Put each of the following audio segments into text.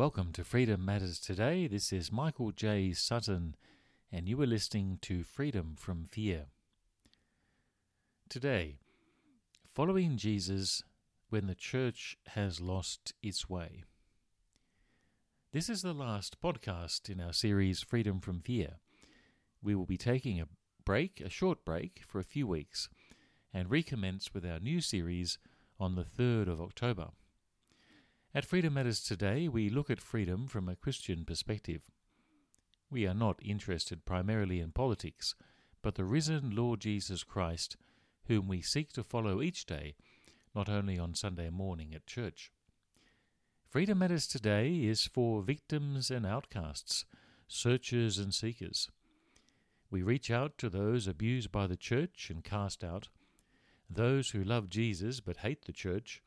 Welcome to Freedom Matters Today. This is Michael J. Sutton, and you are listening to Freedom from Fear. Today, following Jesus when the church has lost its way. This is the last podcast in our series Freedom from Fear. We will be taking a short break for a few weeks, and recommence with our new series on the 3rd of October. At Freedom Matters Today, we look at freedom from a Christian perspective. We are not interested primarily in politics, but the risen Lord Jesus Christ, whom we seek to follow each day, not only on Sunday morning at church. Freedom Matters Today is for victims and outcasts, searchers and seekers. We reach out to those abused by the church and cast out, those who love Jesus but hate the church,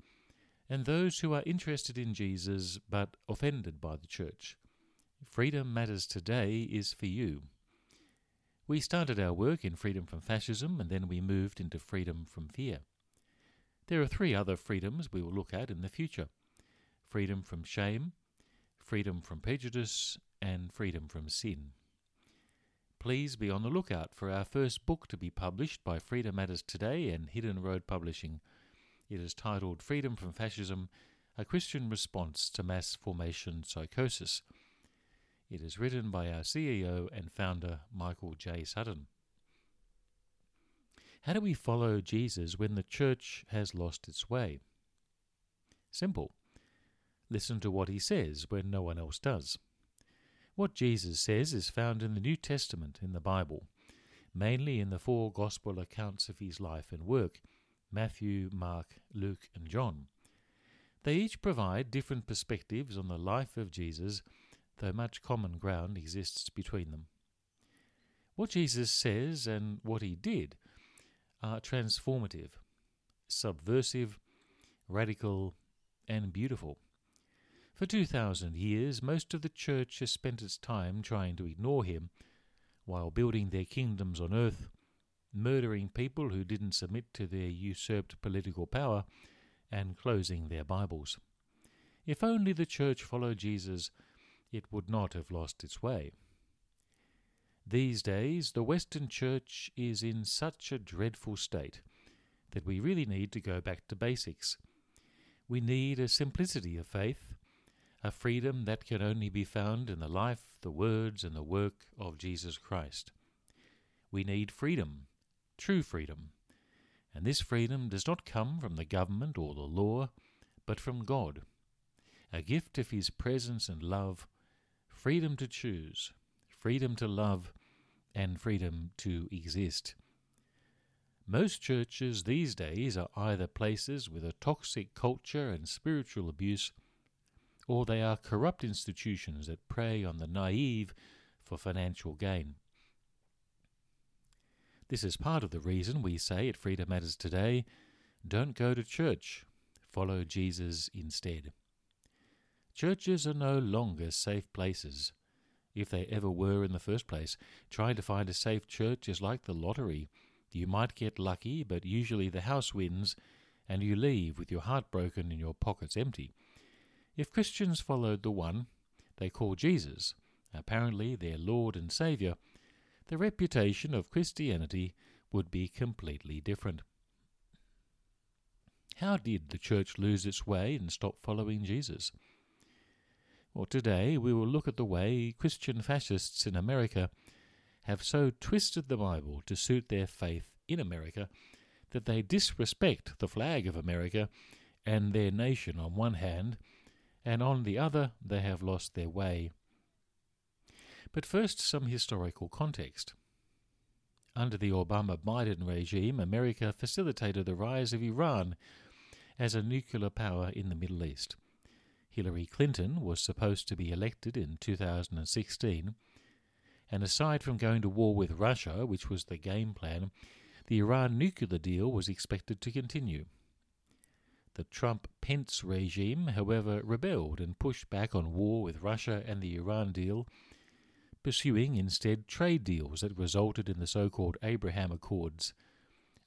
and those who are interested in Jesus but offended by the church. Freedom Matters Today is for you. We started our work in Freedom from Fascism, and then we moved into Freedom from Fear. There are 3 other freedoms we will look at in the future: freedom from shame, freedom from prejudice, and freedom from sin. Please be on the lookout for our first book to be published by Freedom Matters Today and Hidden Road Publishing. It is titled Freedom from Fascism, A Christian Response to Mass Formation Psychosis. It is written by our CEO and founder, Michael J. Sutton. How do we follow Jesus when the church has lost its way? Simple. Listen to what he says when no one else does. What Jesus says is found in the New Testament in the Bible, mainly in the 4 Gospel accounts of his life and work: Matthew, Mark, Luke, and John. They each provide different perspectives on the life of Jesus, though much common ground exists between them. What Jesus says and what he did are transformative, subversive, radical, and beautiful. For 2,000 years, most of the church has spent its time trying to ignore him, while building their kingdoms on earth, murdering people who didn't submit to their usurped political power, and closing their Bibles. If only the church followed Jesus, it would not have lost its way. These days, the Western church is in such a dreadful state that we really need to go back to basics. We need a simplicity of faith, a freedom that can only be found in the life, the words, and the work of Jesus Christ. We need freedom. True freedom. And this freedom does not come from the government or the law, but from God. A gift of his presence and love, freedom to choose, freedom to love, and freedom to exist. Most churches these days are either places with a toxic culture and spiritual abuse, or they are corrupt institutions that prey on the naive for financial gain. This is part of the reason we say at Freedom Matters Today, don't go to church, follow Jesus instead. Churches are no longer safe places, if they ever were in the first place. Trying to find a safe church is like the lottery. You might get lucky, but usually the house wins, and you leave with your heart broken and your pockets empty. If Christians followed the one they call Jesus, apparently their Lord and Saviour, the reputation of Christianity would be completely different. How did the church lose its way and stop following Jesus? Well, today we will look at the way Christian fascists in America have so twisted the Bible to suit their faith in America that they disrespect the flag of America and their nation on one hand, and on the other they have lost their way. But first, some historical context. Under the Obama-Biden regime, America facilitated the rise of Iran as a nuclear power in the Middle East. Hillary Clinton was supposed to be elected in 2016, and aside from going to war with Russia, which was the game plan, the Iran nuclear deal was expected to continue. The Trump-Pence regime, however, rebelled and pushed back on war with Russia and the Iran deal, pursuing instead trade deals that resulted in the so-called Abraham Accords,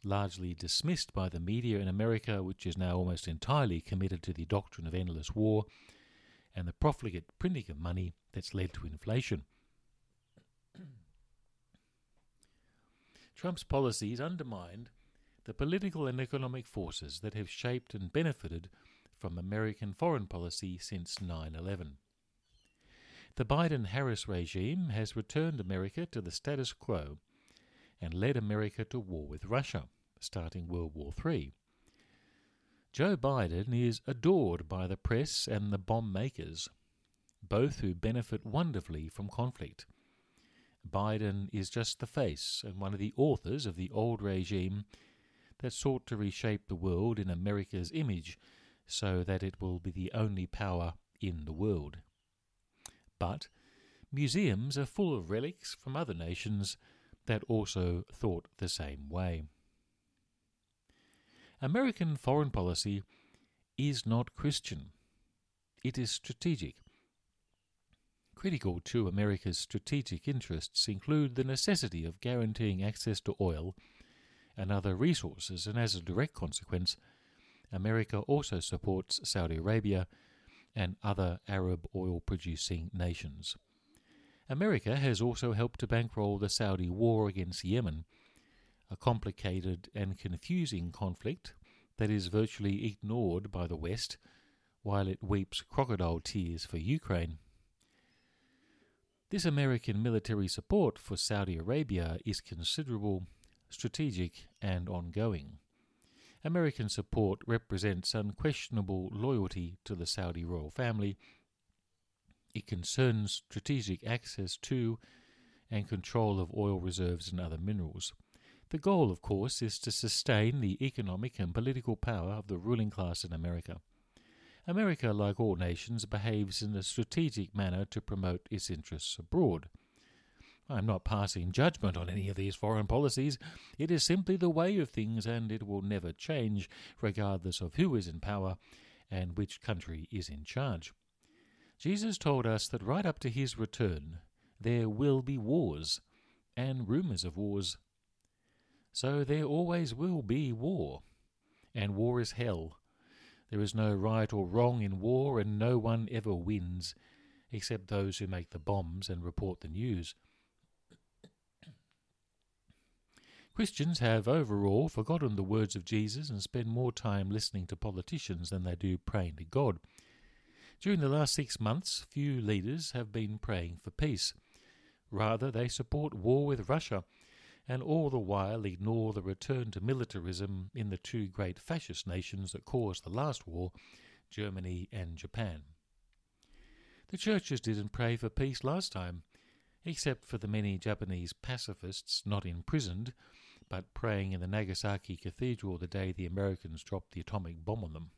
largely dismissed by the media in America, which is now almost entirely committed to the doctrine of endless war, and the profligate printing of money that's led to inflation. Trump's policies undermined the political and economic forces that have shaped and benefited from American foreign policy since 9/11. The Biden-Harris regime has returned America to the status quo and led America to war with Russia, starting World War III. Joe Biden is adored by the press and the bomb makers, both who benefit wonderfully from conflict. Biden is just the face and one of the authors of the old regime that sought to reshape the world in America's image so that it will be the only power in the world. But museums are full of relics from other nations that also thought the same way. American foreign policy is not Christian. It is strategic. Critical to America's strategic interests include the necessity of guaranteeing access to oil and other resources, and as a direct consequence, America also supports Saudi Arabia and other Arab oil-producing nations. America has also helped to bankroll the Saudi war against Yemen, a complicated and confusing conflict that is virtually ignored by the West while it weeps crocodile tears for Ukraine. This American military support for Saudi Arabia is considerable, strategic, and ongoing. American support represents unquestionable loyalty to the Saudi royal family. It concerns strategic access to and control of oil reserves and other minerals. The goal, of course, is to sustain the economic and political power of the ruling class in America. America, like all nations, behaves in a strategic manner to promote its interests abroad. I'm not passing judgment on any of these foreign policies. It is simply the way of things, and it will never change, regardless of who is in power and which country is in charge. Jesus told us that right up to his return, there will be wars and rumors of wars. So there always will be war, and war is hell. There is no right or wrong in war, and no one ever wins, except those who make the bombs and report the news. Christians have overall forgotten the words of Jesus and spend more time listening to politicians than they do praying to God. During the last 6 months, few leaders have been praying for peace. Rather, they support war with Russia, and all the while ignore the return to militarism in the two great fascist nations that caused the last war, Germany and Japan. The churches didn't pray for peace last time, except for the many Japanese pacifists not imprisoned, but praying in the Nagasaki Cathedral the day the Americans dropped the atomic bomb on them.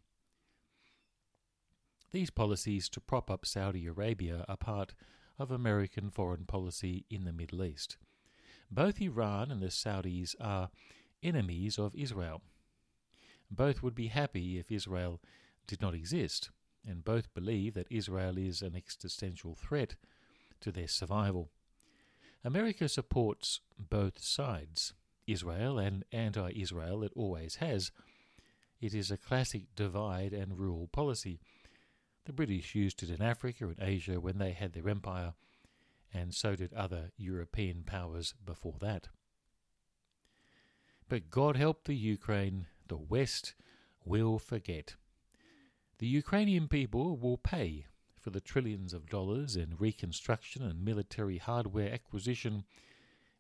These policies to prop up Saudi Arabia are part of American foreign policy in the Middle East. Both Iran and the Saudis are enemies of Israel. Both would be happy if Israel did not exist, and both believe that Israel is an existential threat to their survival. America supports both sides, Israel and anti-Israel. It always has. It is a classic divide and rule policy. The British used it in Africa and Asia when they had their empire, and so did other European powers before that. But God help the Ukraine, the West will forget. The Ukrainian people will pay for the trillions of dollars in reconstruction and military hardware acquisition,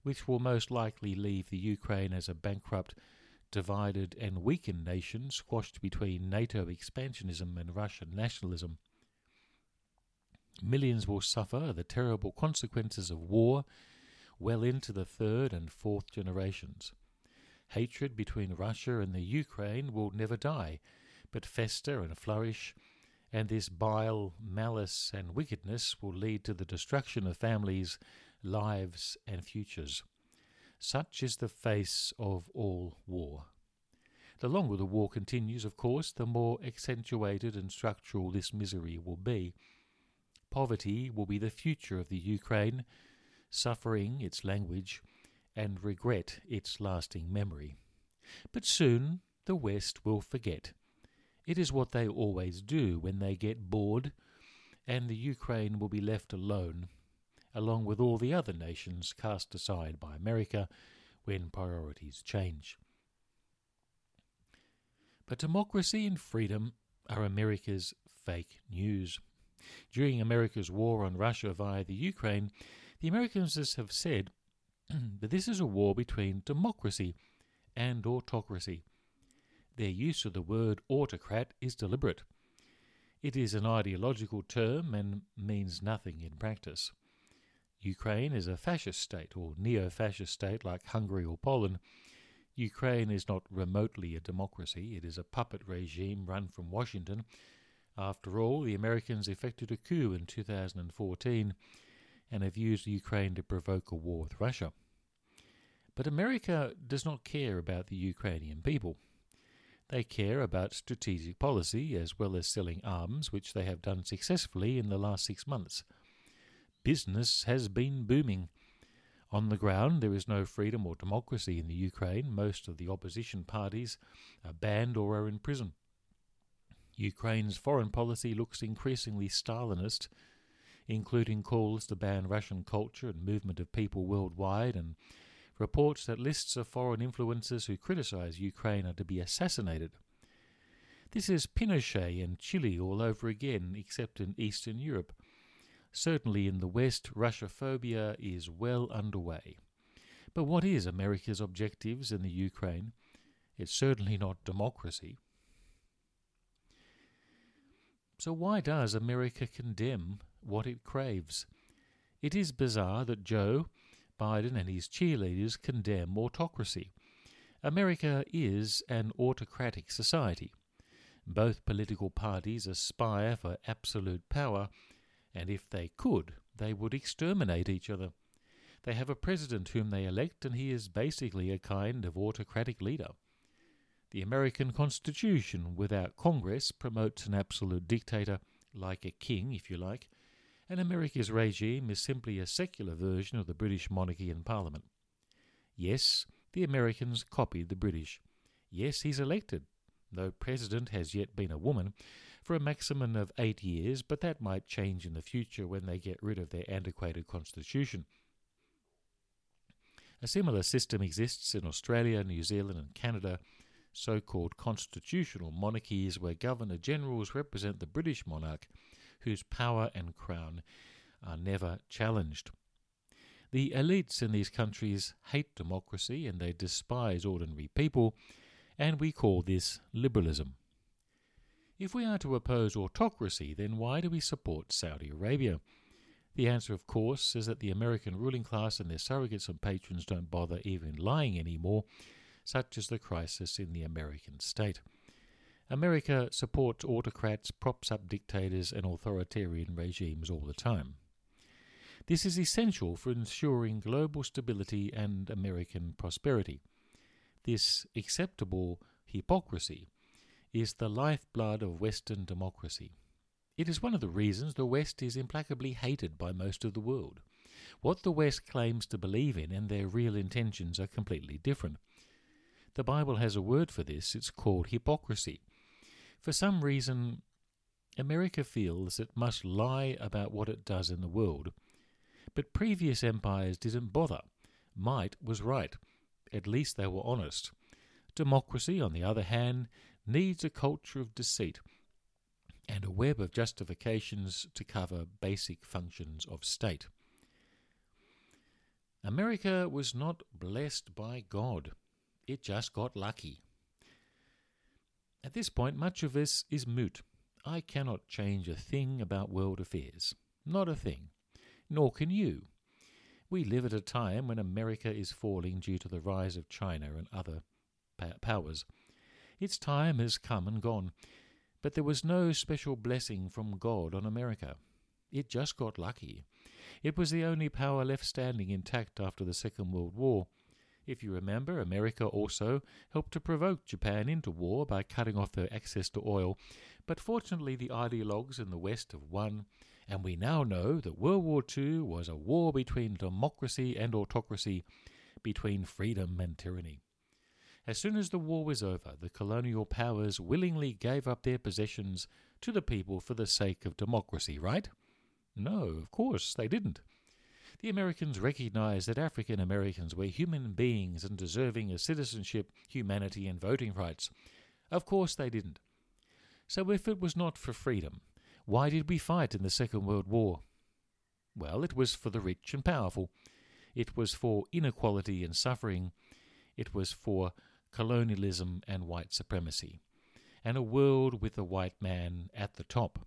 which will most likely leave the Ukraine as a bankrupt, divided and weakened nation squashed between NATO expansionism and Russian nationalism. Millions will suffer the terrible consequences of war well into the third and fourth generations. Hatred between Russia and the Ukraine will never die, but fester and flourish, and this bile, malice, and wickedness will lead to the destruction of families, lives, and futures. Such is the face of all war. The longer the war continues, of course, the more accentuated and structural this misery will be. Poverty will be the future of the Ukraine, suffering its language, and regret its lasting memory. But soon the West will forget. It is what they always do when they get bored and the Ukraine will be left alone, along with all the other nations cast aside by America when priorities change. But democracy and freedom are America's fake news. During America's war on Russia via the Ukraine, the Americans have said that this is a war between democracy and autocracy. Their use of the word autocrat is deliberate. It is an ideological term and means nothing in practice. Ukraine is a fascist state or neo-fascist state like Hungary or Poland. Ukraine is not remotely a democracy. It is a puppet regime run from Washington. After all, the Americans effected a coup in 2014 and have used Ukraine to provoke a war with Russia. But America does not care about the Ukrainian people. They care about strategic policy as well as selling arms, which they have done successfully in the last 6 months. Business has been booming. On the ground, there is no freedom or democracy in the Ukraine. Most of the opposition parties are banned or are in prison. Ukraine's foreign policy looks increasingly Stalinist, including calls to ban Russian culture and movement of people worldwide, and reports that lists of foreign influencers who criticize Ukraine are to be assassinated. This is Pinochet and Chile all over again, except in Eastern Europe. Certainly in the West, Russophobia is well underway. But what is America's objectives in the Ukraine? It's certainly not democracy. So why does America condemn what it craves? It is bizarre that Joe Biden and his cheerleaders condemn autocracy. America is an autocratic society. Both political parties aspire for absolute power, and if they could, they would exterminate each other. They have a president whom they elect, and he is basically a kind of autocratic leader. The American Constitution without Congress promotes an absolute dictator, like a king, if you like, and America's regime is simply a secular version of the British monarchy and parliament. Yes, the Americans copied the British. Yes, he's elected, though president has yet been a woman, for a maximum of 8 years, but that might change in the future when they get rid of their antiquated constitution. A similar system exists in Australia, New Zealand and Canada. So-called constitutional monarchies where governor-generals represent the British monarch, whose power and crown are never challenged. The elites in these countries hate democracy and they despise ordinary people, and we call this liberalism. If we are to oppose autocracy, then why do we support Saudi Arabia? The answer, of course, is that the American ruling class and their surrogates and patrons don't bother even lying anymore, such as the crisis in the American state. America supports autocrats, props up dictators and authoritarian regimes all the time. This is essential for ensuring global stability and American prosperity. This acceptable hypocrisy is the lifeblood of Western democracy. It is one of the reasons the West is implacably hated by most of the world. What the West claims to believe in and their real intentions are completely different. The Bible has a word for this. It's called hypocrisy. For some reason, America feels it must lie about what it does in the world. But previous empires didn't bother. Might was right. At least they were honest. Democracy, on the other hand, needs a culture of deceit and a web of justifications to cover basic functions of state. America was not blessed by God. It just got lucky. At this point, much of this is moot. I cannot change a thing about world affairs. Not a thing. Nor can you. We live at a time when America is falling due to the rise of China and other powers. Its time has come and gone, but there was no special blessing from God on America. It just got lucky. It was the only power left standing intact after the Second World War. If you remember, America also helped to provoke Japan into war by cutting off their access to oil, but fortunately the ideologues in the West have won, and we now know that World War II was a war between democracy and autocracy, between freedom and tyranny. As soon as the war was over, the colonial powers willingly gave up their possessions to the people for the sake of democracy, right? No, of course they didn't. The Americans recognized that African Americans were human beings and deserving of citizenship, humanity, and voting rights. Of course they didn't. So if it was not for freedom, why did we fight in the Second World War? Well, it was for the rich and powerful. It was for inequality and suffering. It was for colonialism and white supremacy, and a world with the white man at the top.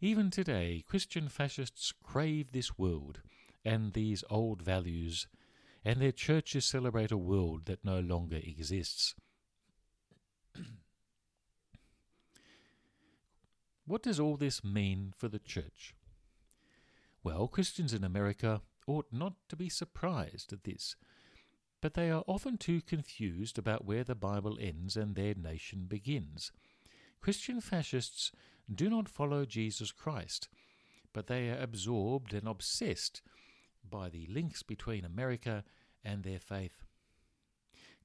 Even today, Christian fascists crave this world and these old values, and their churches celebrate a world that no longer exists. What does all this mean for the church? Well, Christians in America ought not to be surprised at this, but they are often too confused about where the Bible ends and their nation begins. Christian fascists do not follow Jesus Christ, but they are absorbed and obsessed by the links between America and their faith.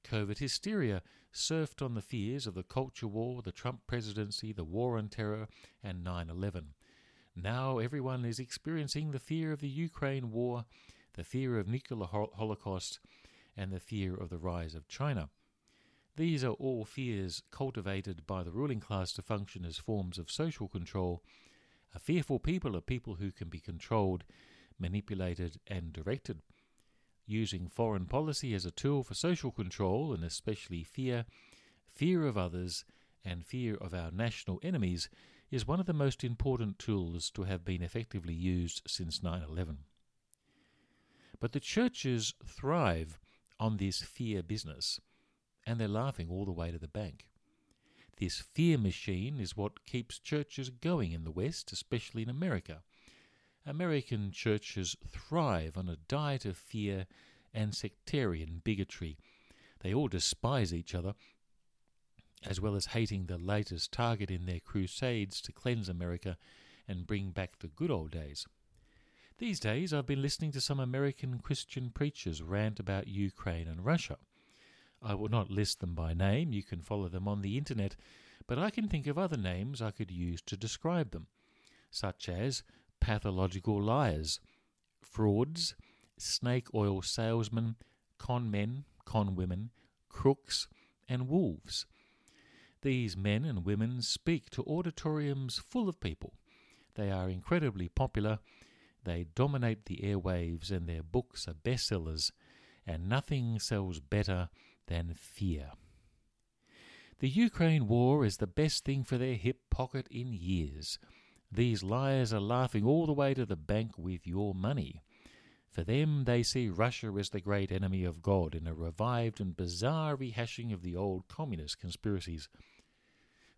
COVID hysteria surfed on the fears of the culture war, the Trump presidency, the war on terror, and 9/11. Now everyone is experiencing the fear of the Ukraine war, the fear of nuclear holocaust, and the fear of the rise of China. These are all fears cultivated by the ruling class to function as forms of social control. A fearful people are people who can be controlled, manipulated, and directed. Using foreign policy as a tool for social control, and especially fear, fear of others, and fear of our national enemies, is one of the most important tools to have been effectively used since 9/11. But the churches thrive on this fear business, and they're laughing all the way to the bank. This fear machine is what keeps churches going in the West, especially in America. American churches thrive on a diet of fear and sectarian bigotry. They all despise each other, as well as hating the latest target in their crusades to cleanse America and bring back the good old days. These days I've been listening to some American Christian preachers rant about Ukraine and Russia. I will not list them by name, you can follow them on the internet, but I can think of other names I could use to describe them, such as pathological liars, frauds, snake oil salesmen, con men, con women, crooks, and wolves. These men and women speak to auditoriums full of people. They are incredibly popular, they dominate the airwaves, and their books are bestsellers, and nothing sells better than fear. The Ukraine war is the best thing for their hip pocket in years. These liars are laughing all the way to the bank with your money. For them, they see Russia as the great enemy of God in a revived and bizarre rehashing of the old communist conspiracies.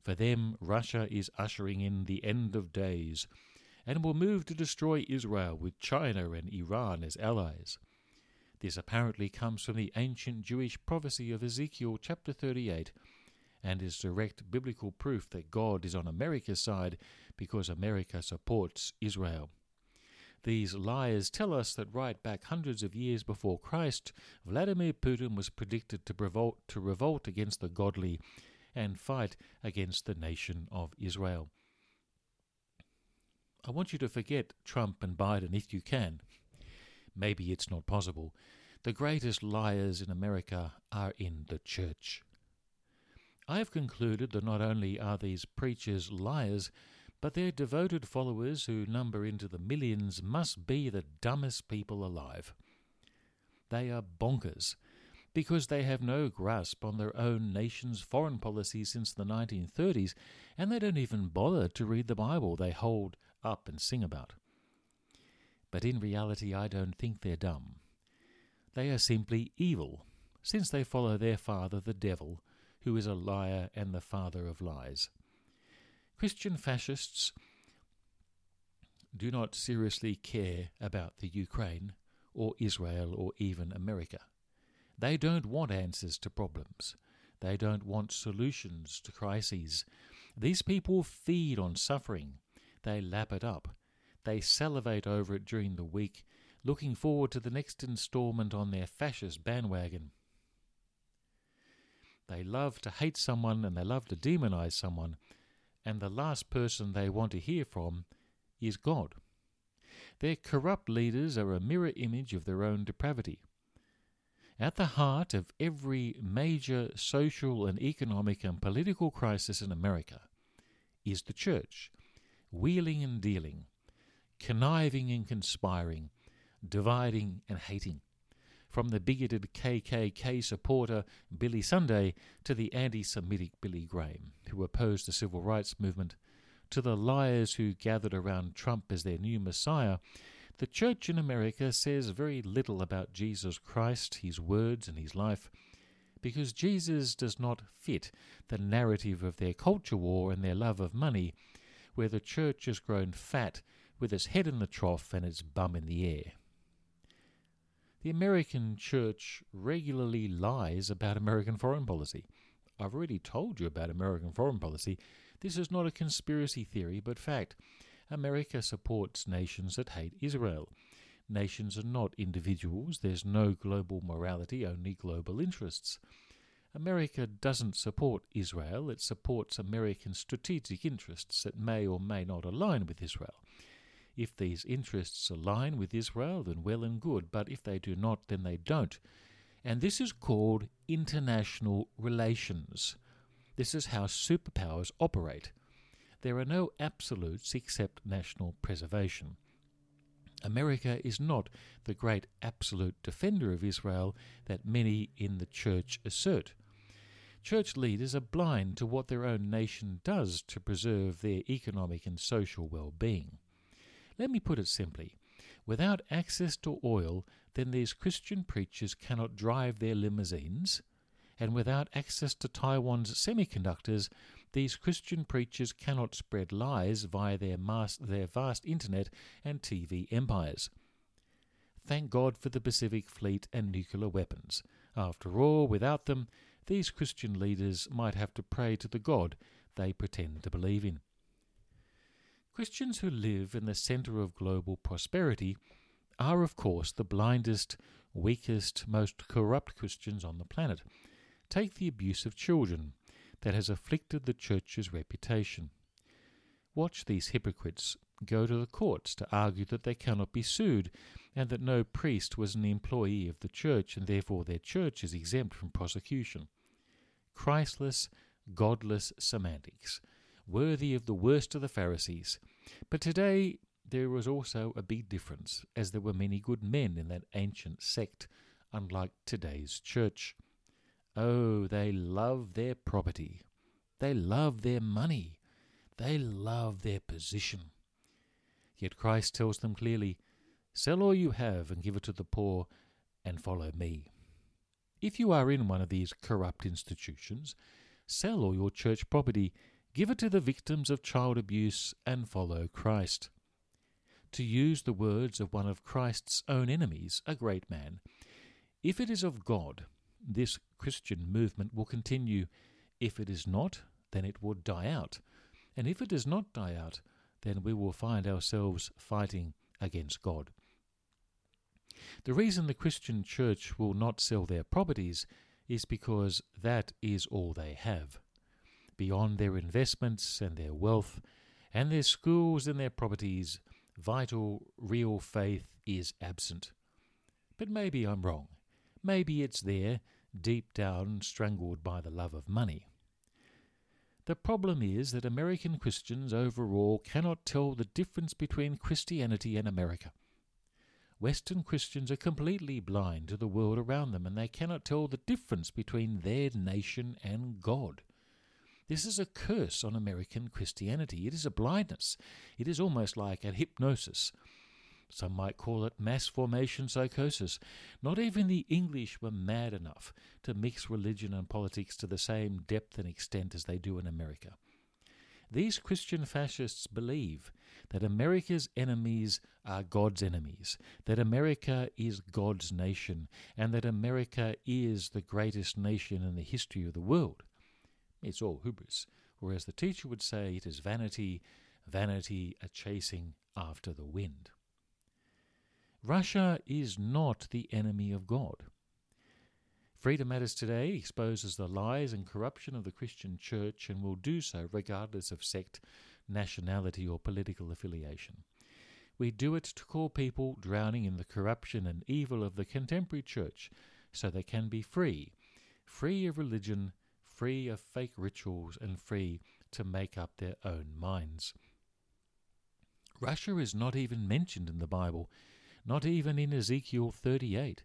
For them, Russia is ushering in the end of days and will move to destroy Israel with China and Iran as allies. This apparently comes from the ancient Jewish prophecy of Ezekiel chapter 38 and is direct biblical proof that God is on America's side because America supports Israel. These liars tell us that right back hundreds of years before Christ, Vladimir Putin was predicted to revolt against the godly and fight against the nation of Israel. I want you to forget Trump and Biden if you can. Maybe it's not possible. The greatest liars in America are in the church. I have concluded that not only are these preachers liars, but their devoted followers, who number into the millions, must be the dumbest people alive. They are bonkers, because they have no grasp on their own nation's foreign policy since the 1930s, and they don't even bother to read the Bible they hold up and sing about. But in reality, I don't think they're dumb. They are simply evil, since they follow their father, the devil, who is a liar and the father of lies. Christian fascists do not seriously care about the Ukraine or Israel or even America. They don't want answers to problems. They don't want solutions to crises. These people feed on suffering. They lap it up. They salivate over it during the week, looking forward to the next installment on their fascist bandwagon. They love to hate someone and they love to demonize someone, and the last person they want to hear from is God. Their corrupt leaders are a mirror image of their own depravity. At the heart of every major social and economic and political crisis in America is the church, wheeling and dealing, conniving and conspiring, dividing and hating, from the bigoted KKK supporter Billy Sunday to the anti-Semitic Billy Graham, who opposed the civil rights movement, to the liars who gathered around Trump as their new Messiah. The church in America says very little about Jesus Christ, his words and his life, because Jesus does not fit the narrative of their culture war and their love of money, where the church has grown fat with its head in the trough and its bum in the air. The American church regularly lies about American foreign policy. I've already told you about American foreign policy. This is not a conspiracy theory, but fact. America supports nations that hate Israel. Nations are not individuals. There's no global morality, only global interests. America doesn't support Israel. It supports American strategic interests that may or may not align with Israel. If these interests align with Israel, then well and good, but if they do not, then they don't. And this is called international relations. This is how superpowers operate. There are no absolutes except national preservation. America is not the great absolute defender of Israel that many in the church assert. Church leaders are blind to what their own nation does to preserve their economic and social well-being. Let me put it simply. Without access to oil, then these Christian preachers cannot drive their limousines, and without access to Taiwan's semiconductors, these Christian preachers cannot spread lies via their vast internet and TV empires. Thank God for the Pacific Fleet and nuclear weapons. After all, without them, these Christian leaders might have to pray to the God they pretend to believe in. Christians who live in the center of global prosperity are, of course, the blindest, weakest, most corrupt Christians on the planet. Take the abuse of children that has afflicted the church's reputation. Watch these hypocrites go to the courts to argue that they cannot be sued and that no priest was an employee of the church and therefore their church is exempt from prosecution. Christless, godless semantics, worthy of the worst of the Pharisees. But today there was also a big difference, as there were many good men in that ancient sect, unlike today's church. Oh, they love their property. They love their money. They love their position. Yet Christ tells them clearly, "Sell all you have and give it to the poor and follow me." If you are in one of these corrupt institutions, sell all your church property, give it to the victims of child abuse and follow Christ. To use the words of one of Christ's own enemies, a great man, "If it is of God, this Christian movement will continue. If it is not, then it will die out. And if it does not die out, then we will find ourselves fighting against God." The reason the Christian church will not sell their properties is because that is all they have. Beyond their investments and their wealth and their schools and their properties, vital, real faith is absent. But maybe I'm wrong. Maybe it's there, deep down, strangled by the love of money. The problem is that American Christians overall cannot tell the difference between Christianity and America. Western Christians are completely blind to the world around them, and they cannot tell the difference between their nation and God. This is a curse on American Christianity. It is a blindness. It is almost like a hypnosis. Some might call it mass formation psychosis. Not even the English were mad enough to mix religion and politics to the same depth and extent as they do in America. These Christian fascists believe that America's enemies are God's enemies, that America is God's nation, and that America is the greatest nation in the history of the world. It's all hubris, whereas the teacher would say it is vanity, vanity a chasing after the wind. Russia is not the enemy of God. Freedom Matters Today exposes the lies and corruption of the Christian church and will do so regardless of sect, nationality or political affiliation. We do it to call people drowning in the corruption and evil of the contemporary church so they can be free, free of religion, free of fake rituals and free to make up their own minds. Russia is not even mentioned in the Bible, not even in Ezekiel 38.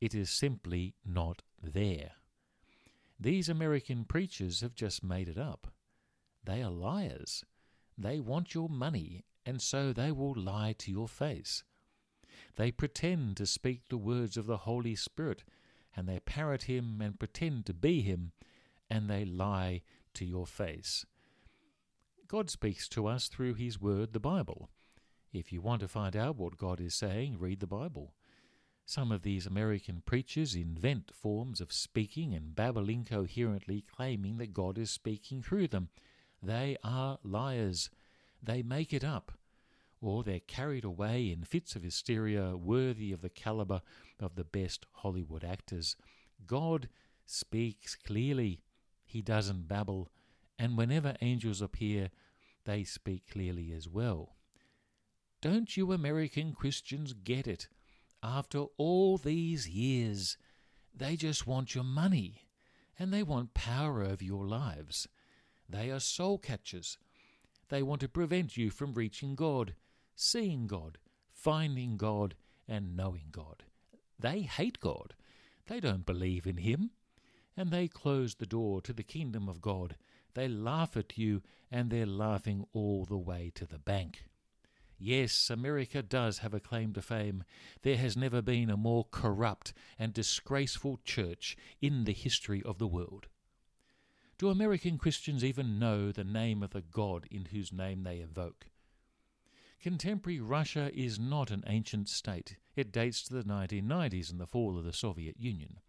It is simply not there. These American preachers have just made it up. They are liars. They want your money, and so they will lie to your face. They pretend to speak the words of the Holy Spirit, and they parrot him and pretend to be him, and they lie to your face. God speaks to us through his word, the Bible. If you want to find out what God is saying, read the Bible. Some of these American preachers invent forms of speaking and babble incoherently, claiming that God is speaking through them. They are liars. They make it up, or they're carried away in fits of hysteria worthy of the caliber of the best Hollywood actors. God speaks clearly. He doesn't babble, and whenever angels appear, they speak clearly as well. Don't you American Christians get it? After all these years, they just want your money, and they want power over your lives. They are soul catchers. They want to prevent you from reaching God, seeing God, finding God, and knowing God. They hate God. They don't believe in him, and they close the door to the kingdom of God. They laugh at you, and they're laughing all the way to the bank. Yes, America does have a claim to fame. There has never been a more corrupt and disgraceful church in the history of the world. Do American Christians even know the name of the God in whose name they invoke? Contemporary Russia is not an ancient state. It dates to the 1990s and the fall of the Soviet Union.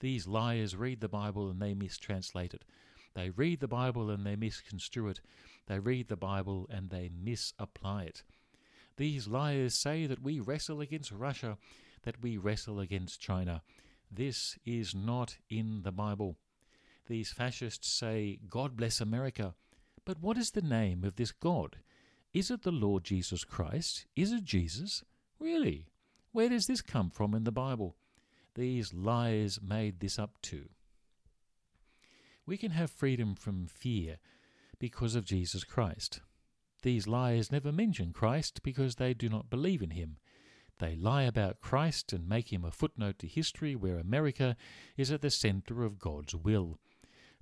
These liars read the Bible and they mistranslate it. They read the Bible and they misconstrue it. They read the Bible and they misapply it. These liars say that we wrestle against Russia, that we wrestle against China. This is not in the Bible. These fascists say, God bless America. But what is the name of this God? Is it the Lord Jesus Christ? Is it Jesus? Really? Where does this come from in the Bible? These liars made this up too. We can have freedom from fear because of Jesus Christ. These liars never mention Christ because they do not believe in him. They lie about Christ and make him a footnote to history where America is at the centre of God's will.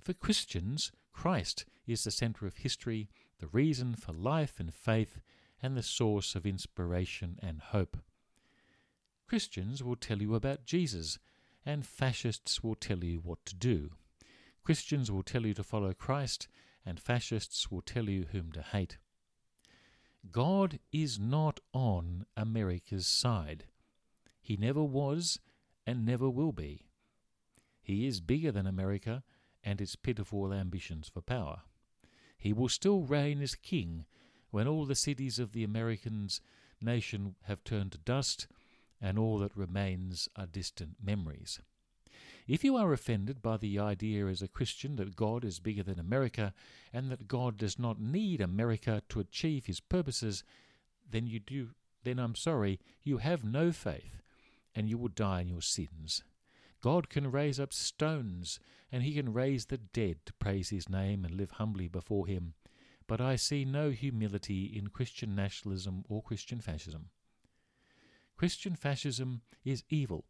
For Christians, Christ is the centre of history, the reason for life and faith, and the source of inspiration and hope. Christians will tell you about Jesus, and fascists will tell you what to do. Christians will tell you to follow Christ, and fascists will tell you whom to hate. God is not on America's side. He never was and never will be. He is bigger than America and its pitiful ambitions for power. He will still reign as king when all the cities of the American nation have turned to dust and all that remains are distant memories. If you are offended by the idea as a Christian that God is bigger than America and that God does not need America to achieve his purposes, then I'm sorry, you have no faith and you will die in your sins. God can raise up stones and he can raise the dead to praise his name and live humbly before him, but I see no humility in Christian nationalism or Christian fascism. Christian fascism is evil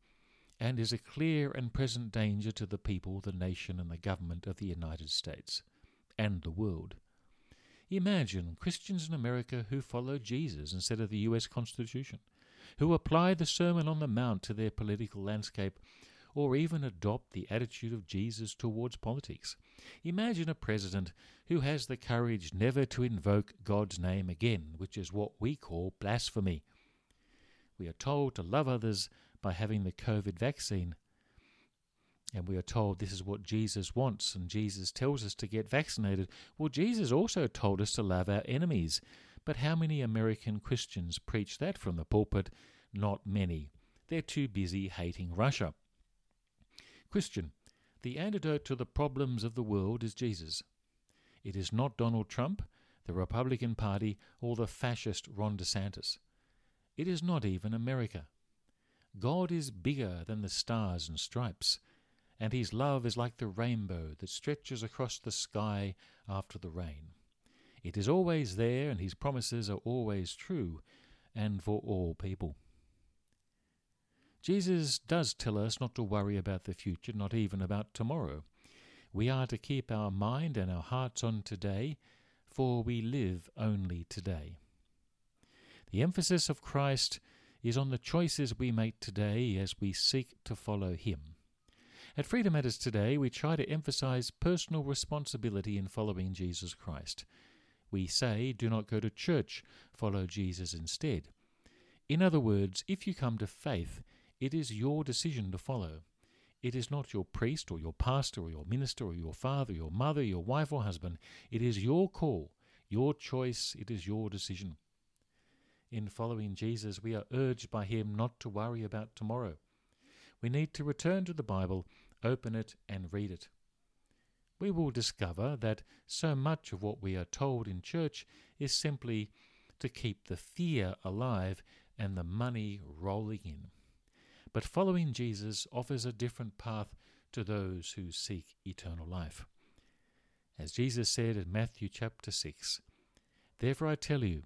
and is a clear and present danger to the people, the nation and the government of the United States and the world. Imagine Christians in America who follow Jesus instead of the US Constitution, who apply the Sermon on the Mount to their political landscape, or even adopt the attitude of Jesus towards politics. Imagine a president who has the courage never to invoke God's name again, which is what we call blasphemy. We are told to love others by having the COVID vaccine. And we are told this is what Jesus wants, and Jesus tells us to get vaccinated. Well, Jesus also told us to love our enemies. But how many American Christians preach that from the pulpit? Not many. They're too busy hating Russia. Christian, the antidote to the problems of the world is Jesus. It is not Donald Trump, the Republican Party, or the fascist Ron DeSantis. It is not even America. God is bigger than the stars and stripes, and his love is like the rainbow that stretches across the sky after the rain. It is always there, and his promises are always true, and for all people. Jesus does tell us not to worry about the future, not even about tomorrow. We are to keep our mind and our hearts on today, for we live only today. The emphasis of Christ is on the choices we make today as we seek to follow him. At Freedom Matters Today, we try to emphasize personal responsibility in following Jesus Christ. We say, do not go to church, follow Jesus instead. In other words, if you come to faith, it is your decision to follow. It is not your priest or your pastor or your minister or your father, your mother, your wife or husband. It is your call, your choice. It is your decision. In following Jesus, we are urged by him not to worry about tomorrow. We need to return to the Bible, open it and read it. We will discover that so much of what we are told in church is simply to keep the fear alive and the money rolling in. But following Jesus offers a different path to those who seek eternal life. As Jesus said in Matthew chapter 6, "Therefore I tell you,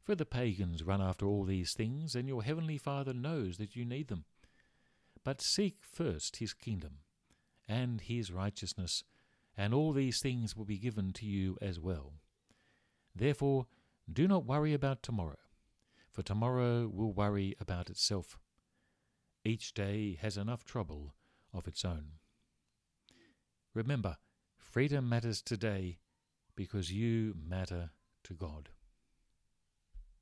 For the pagans run after all these things, and your heavenly Father knows that you need them. But seek first his kingdom and his righteousness, and all these things will be given to you as well. Therefore, do not worry about tomorrow, for tomorrow will worry about itself. Each day has enough trouble of its own." Remember, freedom matters today because you matter to God.